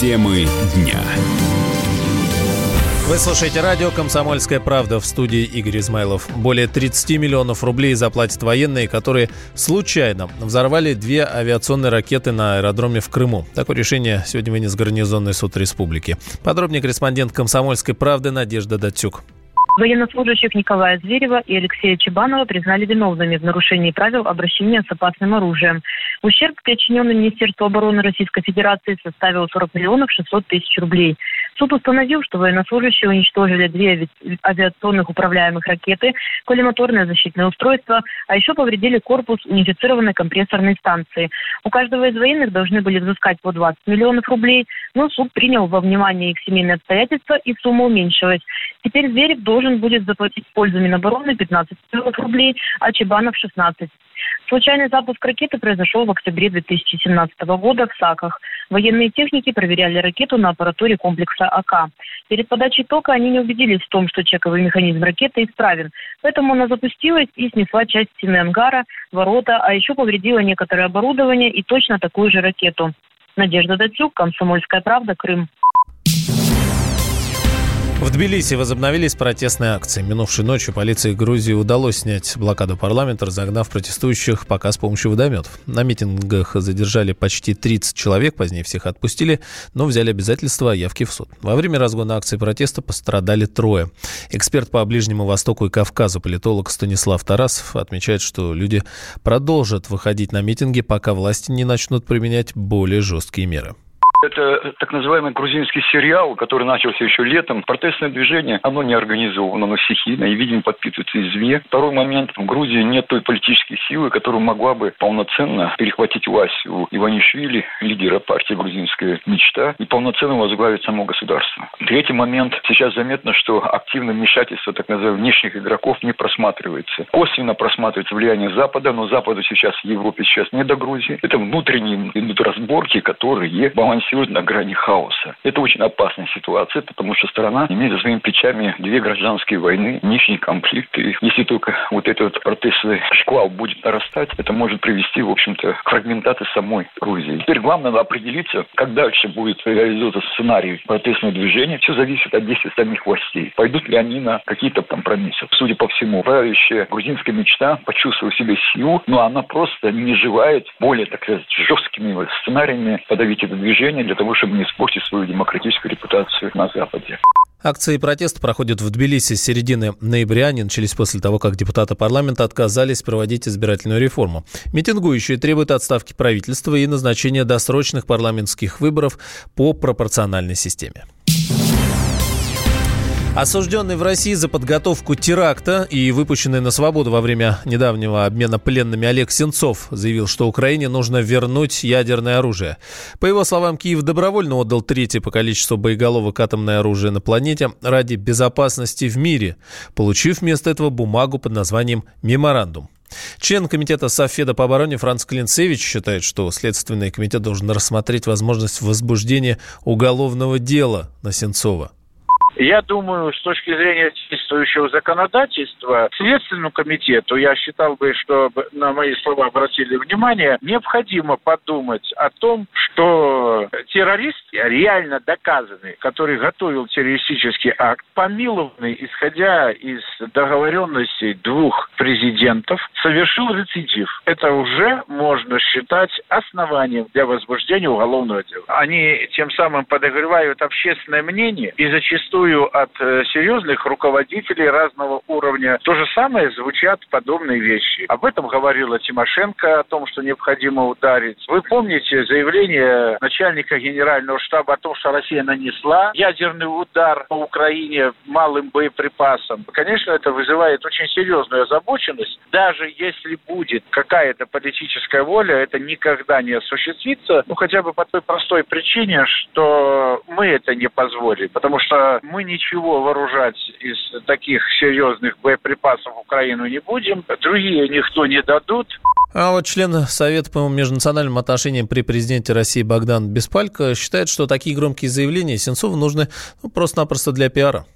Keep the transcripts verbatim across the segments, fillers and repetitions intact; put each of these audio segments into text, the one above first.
Темы дня. Вы слушаете радио «Комсомольская правда», в студии Игорь Измайлов. Более тридцать миллионов рублей заплатят военные, которые случайно взорвали две авиационные ракеты на аэродроме в Крыму. Такое решение сегодня вынес гарнизонный суд республики. Подробнее корреспондент «Комсомольской правды» Надежда Дацюк. Военнослужащих Николая Зверева и Алексея Чебанова признали виновными в нарушении правил обращения с опасным оружием. Ущерб, причиненный Министерству обороны Российской Федерации, составил сорок миллионов шестьсот тысяч рублей. Суд установил, что военнослужащие уничтожили две авиационных управляемых ракеты, коллиматорное защитное устройство, а еще повредили корпус унифицированной компрессорной станции. У каждого из военных должны были взыскать по двадцать миллионов рублей, но суд принял во внимание их семейные обстоятельства, и сумма уменьшилась. Теперь Зверев должен будет заплатить в пользу Минобороны пятнадцать миллионов рублей, а Чебанов шестнадцать. Случайный запуск ракеты произошел в октябре две тысячи семнадцатого года в САКах. Военные техники проверяли ракету на аппаратуре комплекса АК. Перед подачей тока они не убедились в том, что чековый механизм ракеты исправен. Поэтому она запустилась и снесла часть стены ангара, ворота, а еще повредила некоторое оборудование и точно такую же ракету. Надежда Дацюк, «Комсомольская правда», Крым. В Тбилиси возобновились протестные акции. Минувшей ночью полиции Грузии удалось снять блокаду парламента, разогнав протестующих пока с помощью водометов. На митингах задержали почти тридцать человек, позднее всех отпустили, но взяли обязательство о явке в суд. Во время разгона акции протеста пострадали трое. Эксперт по Ближнему Востоку и Кавказу, политолог Станислав Тарасов, отмечает, что люди продолжат выходить на митинги, пока власти не начнут применять более жесткие меры. Это так называемый грузинский сериал, который начался еще летом. Протестное движение, оно не организовано, оно стихийно и, видимо, подпитывается извне. Второй момент. В Грузии нет той политической силы, которая могла бы полноценно перехватить власть у Иванишвили, лидера партии «Грузинская мечта», и полноценно возглавить само государство. Третий момент. Сейчас заметно, что активное вмешательство так называемых внешних игроков не просматривается. Косвенно просматривается влияние Запада, но Западу сейчас в Европе сейчас не до Грузии. Это внутренние идут разборки, которые балансируют на грани хаоса. Это очень опасная ситуация, потому что страна имеет за своими плечами две гражданские войны, внешний конфликт. И если только вот этот протестный шквал будет нарастать, это может привести, в общем-то, к фрагментации самой Грузии. Теперь главное определиться, как дальше будет реализовываться сценарий протестного движения. Все зависит от действий самих властей. Пойдут ли они на какие-то компромиссы. Судя по всему, правящая грузинская мечта почувствовала в себе силу, но она просто не желает более, так сказать, жесткими сценариями подавить это движение, для того, чтобы не испортить свою демократическую репутацию на Западе. Акции протеста проходят в Тбилиси с середины ноября. Они начались после того, как депутаты парламента отказались проводить избирательную реформу. Митингующие требуют отставки правительства и назначения досрочных парламентских выборов по пропорциональной системе. Осужденный в России за подготовку теракта и выпущенный на свободу во время недавнего обмена пленными Олег Сенцов заявил, что Украине нужно вернуть ядерное оружие. По его словам, Киев добровольно отдал третье по количеству боеголовок атомное оружие на планете ради безопасности в мире, получив вместо этого бумагу под названием «Меморандум». Член комитета Совфеда по обороне Франц Клинцевич считает, что Следственный комитет должен рассмотреть возможность возбуждения уголовного дела на Сенцова. Я думаю, с точки зрения действующего законодательства, Следственному комитету, я считал бы, что на мои слова обратили внимание, необходимо подумать о том, что террорист, реально доказанный, который готовил террористический акт, помилованный, исходя из договоренностей двух президентов, совершил рецидив. Это уже можно считать основанием для возбуждения уголовного дела. Они тем самым подогревают общественное мнение и зачастую от серьезных руководителей разного уровня. То же самое звучат подобные вещи. Об этом говорила Тимошенко, о том, что необходимо ударить. Вы помните заявление начальника генерального штаба о том, что Россия нанесла ядерный удар по Украине малым боеприпасом? Конечно, это вызывает очень серьезную озабоченность. Даже если будет какая-то политическая воля, это никогда не осуществится. Ну, хотя бы по той простой причине, что мы это не позволим. Потому что мы Мы ничего вооружать из таких серьезных боеприпасов в Украину не будем. Другие никто не дадут. А вот член Совета по межнациональным отношениям при президенте России Богдан Беспалько считает, что такие громкие заявления Сенцову нужны ну, просто-напросто для пиара.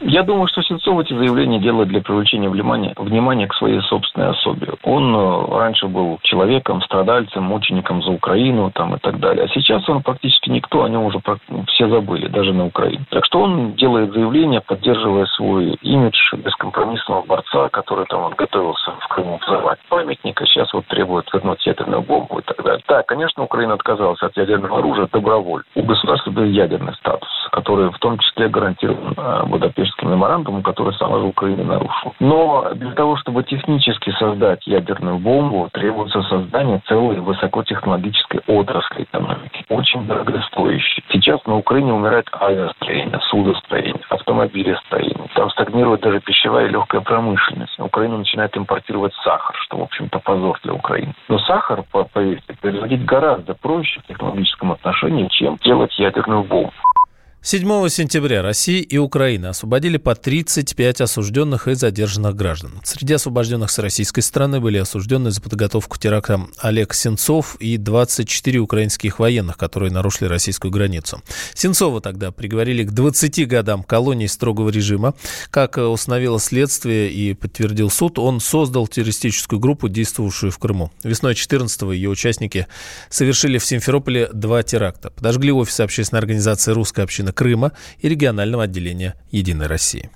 Я думаю, что Сенцов эти заявления делает для привлечения внимания, внимания к своей собственной особе. Он раньше был человеком, страдальцем, мучеником за Украину там, и так далее. А сейчас он практически никто, о нем уже все забыли, даже на Украине. Так что он делает заявление, поддерживая свой имидж бескомпромиссного борца, который там он готовился в Крыму взорвать памятник, а сейчас вот требует вернуть ядерную бомбу и так далее. Да, конечно, Украина отказалась от ядерного оружия добровольно. У государства был ядерный статус, который в том числе гарантирован Будапештским меморандумом, который сама же Украина нарушила. Но для того, чтобы технически создать ядерную бомбу, требуется создание целой высокотехнологической отрасли экономики, очень дорогостоящей. Сейчас на Украине умирает авиастроение, судостроение, автомобилестроение. Там стагнирует даже пищевая и легкая промышленность. Украина начинает импортировать сахар, что, в общем-то, позор для Украины. Но сахар, поверьте, производить гораздо проще в технологическом отношении, чем делать ядерную бомбу. седьмого сентября Россия и Украина освободили по тридцать пять осужденных и задержанных граждан. Среди освобожденных с российской стороны были осуждены за подготовку к терактам Олег Сенцов и двадцать четыре украинских военных, которые нарушили российскую границу. Сенцова тогда приговорили к двадцати годам колонии строгого режима. Как установило следствие и подтвердил суд, он создал террористическую группу, действовавшую в Крыму. Весной четырнадцатого ее участники совершили в Симферополе два теракта. Подожгли офисы общественной организации «Русская община Крыма» и регионального отделения «Единой России».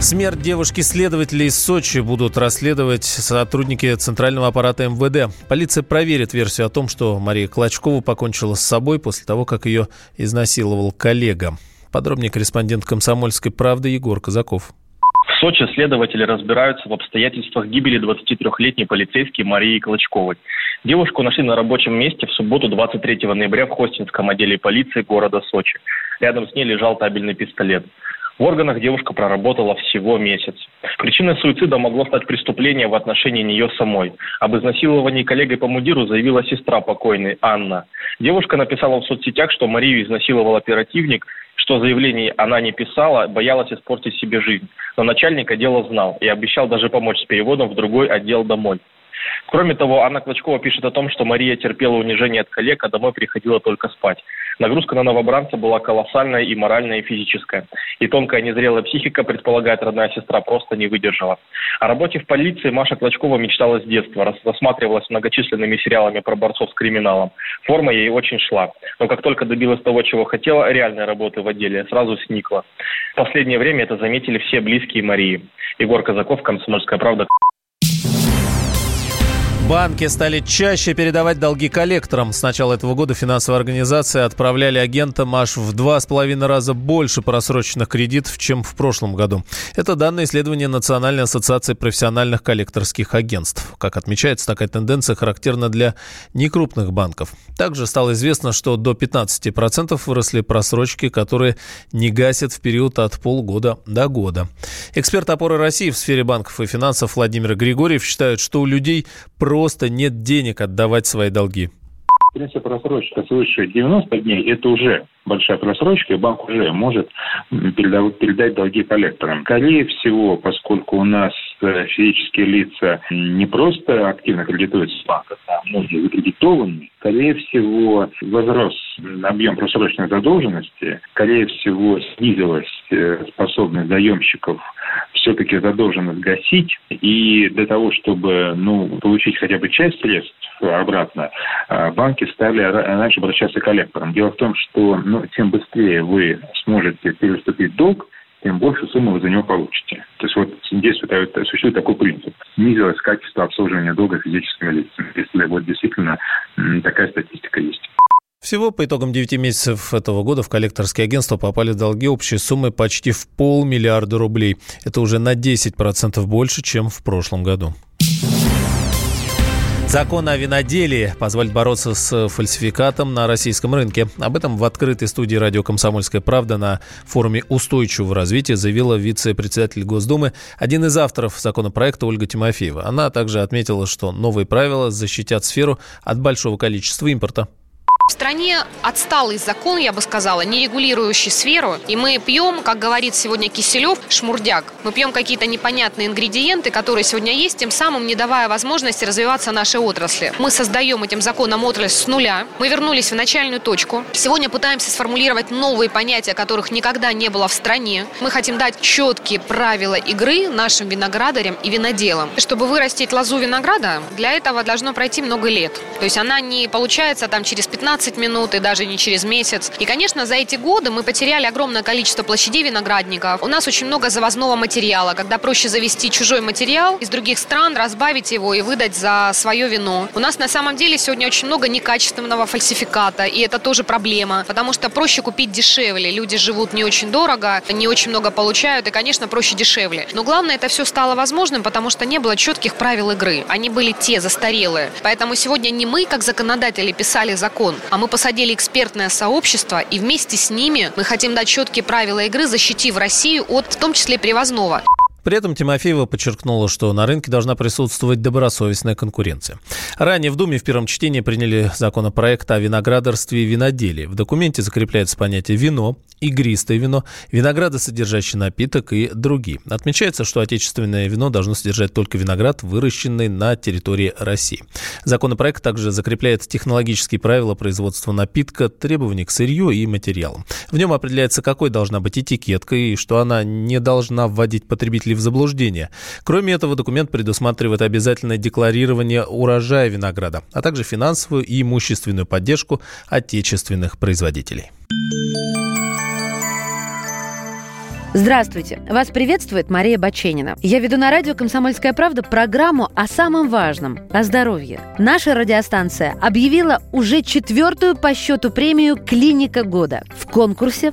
Смерть девушки-следователя из Сочи будут расследовать сотрудники Центрального аппарата эм вэ дэ. Полиция проверит версию о том, что Мария Клочкова покончила с собой после того, как ее изнасиловал коллега. Подробнее корреспондент «Комсомольской правды» Егор Казаков. В Сочи следователи разбираются в обстоятельствах гибели двадцатитрёхлетней полицейской Марии Клочковой. Девушку нашли на рабочем месте в субботу двадцать третьего ноября в Хостинском отделе полиции города Сочи. Рядом с ней лежал табельный пистолет. В органах девушка проработала всего месяц. Причиной суицида могло стать преступление в отношении нее самой. Об изнасиловании коллегой по мундиру заявила сестра покойной, Анна. Девушка написала в соцсетях, что Марию изнасиловал оперативник, что заявлений она не писала, боялась испортить себе жизнь. Но начальника дела знал и обещал даже помочь с переводом в другой отдел домой. Кроме того, Анна Клочкова пишет о том, что Мария терпела унижение от коллег, а домой приходила только спать. Нагрузка на новобранца была колоссальная и моральная, и физическая. И тонкая незрелая психика, предполагает родная сестра, просто не выдержала. О работе в полиции Маша Клочкова мечтала с детства, рассматривалась многочисленными сериалами про борцов с криминалом. Форма ей очень шла. Но как только добилась того, чего хотела, реальной работы в отделе, сразу сникла. В последнее время это заметили все близкие Марии. Егор Казаков, «Комсомольская правда». Банки стали чаще передавать долги коллекторам. С начала этого года финансовые организации отправляли агентам аж в два с половиной раза больше просроченных кредитов, чем в прошлом году. Это данные исследования Национальной ассоциации профессиональных коллекторских агентств. Как отмечается, такая тенденция характерна для некрупных банков. Также стало известно, что до пятнадцати процентов выросли просрочки, которые не гасят в период от полгода до года. Эксперт опоры России в сфере банков и финансов Владимир Григорьев считает, что у людей про Просто нет денег отдавать свои долги. Если просрочка свыше девяноста дней, это уже большая просрочка, и банк уже может передать долги коллекторам. Скорее всего, поскольку у нас физические лица не просто активно кредитуются с банка, а многие закредитованы, скорее всего, возрос объем просроченной задолженности, скорее всего, снизилась способность заемщиков все-таки задолженность гасить. И для того, чтобы ну, получить хотя бы часть средств обратно, банки стали раньше обращаться к коллекторам. Дело в том, что ну, тем быстрее вы сможете переступить долг, тем больше сумму вы за него получите. То есть вот здесь существует такой принцип. Снизилось качество обслуживания долга физическими лицами, если вот действительно такая статистика есть. Всего по итогам девяти месяцев этого года в коллекторские агентства попали в долги общей суммы почти в полмиллиарда рублей. Это уже на десять процентов больше, чем в прошлом году. Закон о виноделии позволит бороться с фальсификатом на российском рынке. Об этом в открытой студии радио «Комсомольская правда» на форуме «Устойчивого развития» заявила вице-председатель Госдумы, один из авторов законопроекта Ольга Тимофеева. Она также отметила, что новые правила защитят сферу от большого количества импорта. В стране отсталый закон, я бы сказала, не регулирующий сферу. И мы пьем, как говорит сегодня Киселев, шмурдяк. Мы пьем какие-то непонятные ингредиенты, которые сегодня есть, тем самым не давая возможности развиваться нашей отрасли. Мы создаем этим законом отрасль с нуля. Мы вернулись в начальную точку. Сегодня пытаемся сформулировать новые понятия, которых никогда не было в стране. Мы хотим дать четкие правила игры нашим виноградарям и виноделам. Чтобы вырастить лозу винограда, для этого должно пройти много лет. То есть она не получается там через пятнадцать минут и даже не через месяц. И, конечно, за эти годы мы потеряли огромное количество площадей виноградников. У нас очень много завозного материала, когда проще завести чужой материал из других стран, разбавить его и выдать за свое вино. У нас на самом деле сегодня очень много некачественного фальсификата, и это тоже проблема, потому что проще купить дешевле. Люди живут не очень дорого, не очень много получают, и, конечно, проще дешевле. Но главное, это все стало возможным, потому что не было четких правил игры. Они были те, застарелые. Поэтому сегодня не мы, как законодатели, писали закон, а мы посадили экспертное сообщество, и вместе с ними мы хотим дать четкие правила игры, защитив Россию от, в том числе, привозного. При этом Тимофеева подчеркнула, что на рынке должна присутствовать добросовестная конкуренция. Ранее в Думе в первом чтении приняли законопроект о виноградарстве и виноделии. В документе закрепляется понятие «вино», «игристое вино», «виноградосодержащий напиток» и другие. Отмечается, что отечественное вино должно содержать только виноград, выращенный на территории России. Законопроект также закрепляет технологические правила производства напитка, требования к сырью и материалам. В нем определяется, какой должна быть этикетка и что она не должна вводить потребителей в заблуждение. Кроме этого, документ предусматривает обязательное декларирование урожая винограда, а также финансовую и имущественную поддержку отечественных производителей. Здравствуйте! Вас приветствует Мария Баченина. Я веду на радио «Комсомольская правда» программу о самом важном – о здоровье. Наша радиостанция объявила уже четвертую по счету премию «Клиника года». В конкурсе,